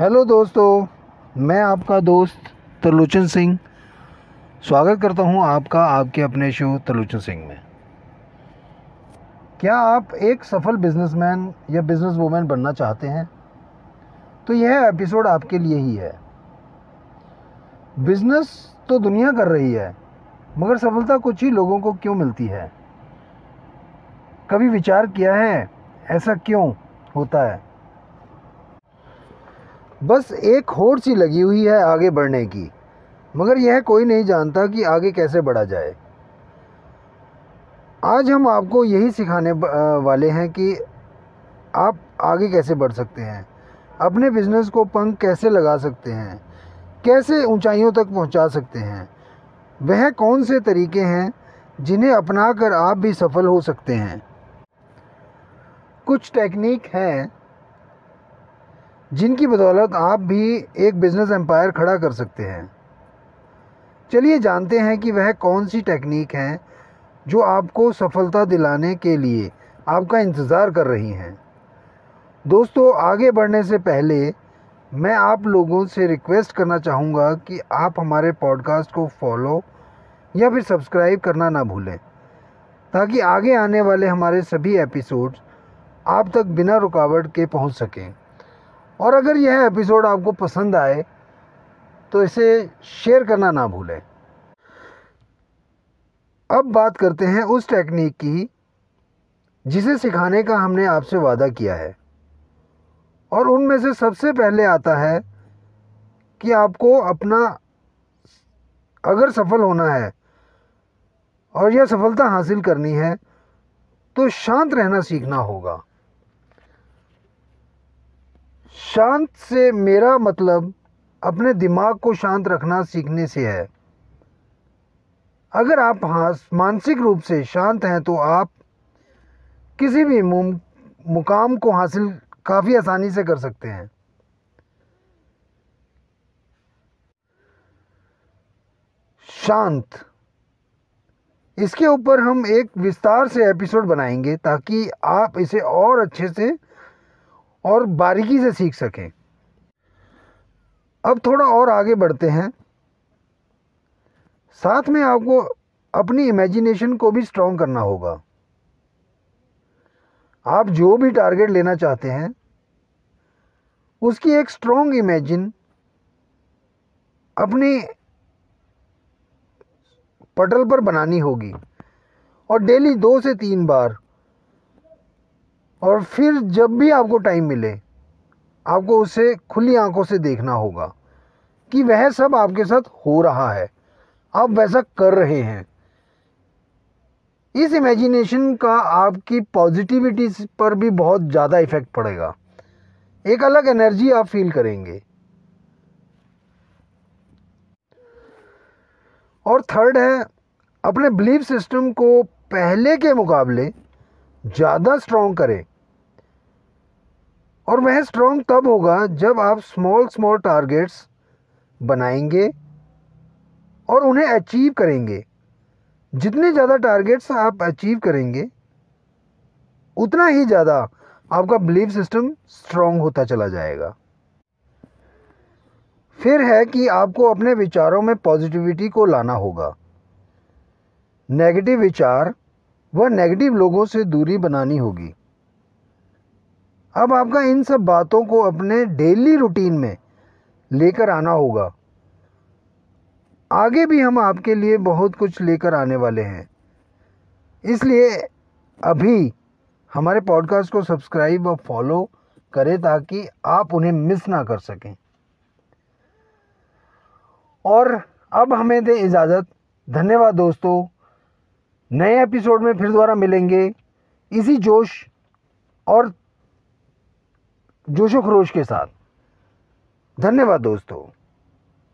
Hello दोस्तों, मैं आपका दोस्त त्रिलोचन सिंह स्वागत करता हूं आपका आपके अपने शो त्रिलोचन सिंह में। क्या आप एक सफल बिजनेसमैन या बिजनेस वूमेन बनना चाहते हैं? तो यह एपिसोड आपके लिए ही है। बिजनेस तो दुनिया कर रही है, मगर सफलता कुछ ही लोगों को क्यों मिलती है? कभी विचार किया है ऐसा क्यों होता है? बस एक होड़ सी लगी हुई है आगे बढ़ने की, मगर यह कोई नहीं जानता कि आगे कैसे बढ़ा जाए। आज हम आपको यही सिखाने वाले हैं कि आप आगे कैसे बढ़ सकते हैं, अपने बिजनेस को पंख कैसे लगा सकते हैं, कैसे ऊंचाइयों तक पहुंचा सकते हैं। वह कौन से तरीके हैं जिन्हें अपनाकर आप भी सफल हो सकते हैं। कुछ टेक्निक हैं जिनकी बदौलत आप भी एक बिज़नेस एम्पायर खड़ा कर सकते हैं। चलिए जानते हैं कि वह कौन सी टेक्निक हैं जो आपको सफलता दिलाने के लिए आपका इंतज़ार कर रही हैं। दोस्तों, आगे बढ़ने से पहले मैं आप लोगों से रिक्वेस्ट करना चाहूँगा कि आप हमारे पॉडकास्ट को फॉलो या फिर सब्सक्राइब करना ना भूलें, ताकि आगे आने वाले हमारे सभी एपिसोड्स आप तक बिना रुकावट के पहुँच सकें। और अगर यह एपिसोड आपको पसंद आए तो इसे शेयर करना ना भूलें। अब बात करते हैं उस टेक्निक की जिसे सिखाने का हमने आपसे वादा किया है, और उनमें से सबसे पहले आता है कि आपको अपना अगर सफल होना है और यह सफलता हासिल करनी है तो शांत रहना सीखना होगा। शांत से मेरा मतलब अपने दिमाग को शांत रखना सीखने से है। अगर आप मानसिक रूप से शांत हैं तो आप किसी भी मुकाम को हासिल काफ़ी आसानी से कर सकते हैं। शांत, इसके ऊपर हम एक विस्तार से एपिसोड बनाएंगे ताकि आप इसे और अच्छे से और बारीकी से सीख सकें। अब थोड़ा और आगे बढ़ते हैं। साथ में आपको अपनी इमेजिनेशन को भी स्ट्रॉन्ग करना होगा। आप जो भी टारगेट लेना चाहते हैं उसकी एक स्ट्रॉन्ग इमेजिन अपनी पटल पर बनानी होगी, और डेली 2 से 3 बार, और फिर जब भी आपको टाइम मिले आपको उसे खुली आंखों से देखना होगा कि वह सब आपके साथ हो रहा है, आप वैसा कर रहे हैं। इस इमेजिनेशन का आपकी पॉजिटिविटी पर भी बहुत ज़्यादा इफ़ेक्ट पड़ेगा। एक अलग एनर्जी आप फील करेंगे। और थर्ड है अपने बिलीफ सिस्टम को पहले के मुकाबले ज़्यादा स्ट्रॉन्ग करें, और वह स्ट्रॉन्ग तब होगा जब आप स्मॉल टारगेट्स बनाएंगे और उन्हें अचीव करेंगे। जितने ज़्यादा टारगेट्स आप अचीव करेंगे उतना ही ज़्यादा आपका बिलीफ सिस्टम स्ट्रॉन्ग होता चला जाएगा। फिर है कि आपको अपने विचारों में पॉजिटिविटी को लाना होगा। नेगेटिव विचार वह नेगेटिव लोगों से दूरी बनानी होगी। अब आपका इन सब बातों को अपने डेली रूटीन में लेकर आना होगा। आगे भी हम आपके लिए बहुत कुछ लेकर आने वाले हैं, इसलिए अभी हमारे पॉडकास्ट को सब्सक्राइब और फॉलो करें ताकि आप उन्हें मिस ना कर सकें। और अब हमें दें इजाज़त। धन्यवाद दोस्तों, नए एपिसोड में फिर दोबारा मिलेंगे इसी जोशो खरोश के साथ। धन्यवाद दोस्तों।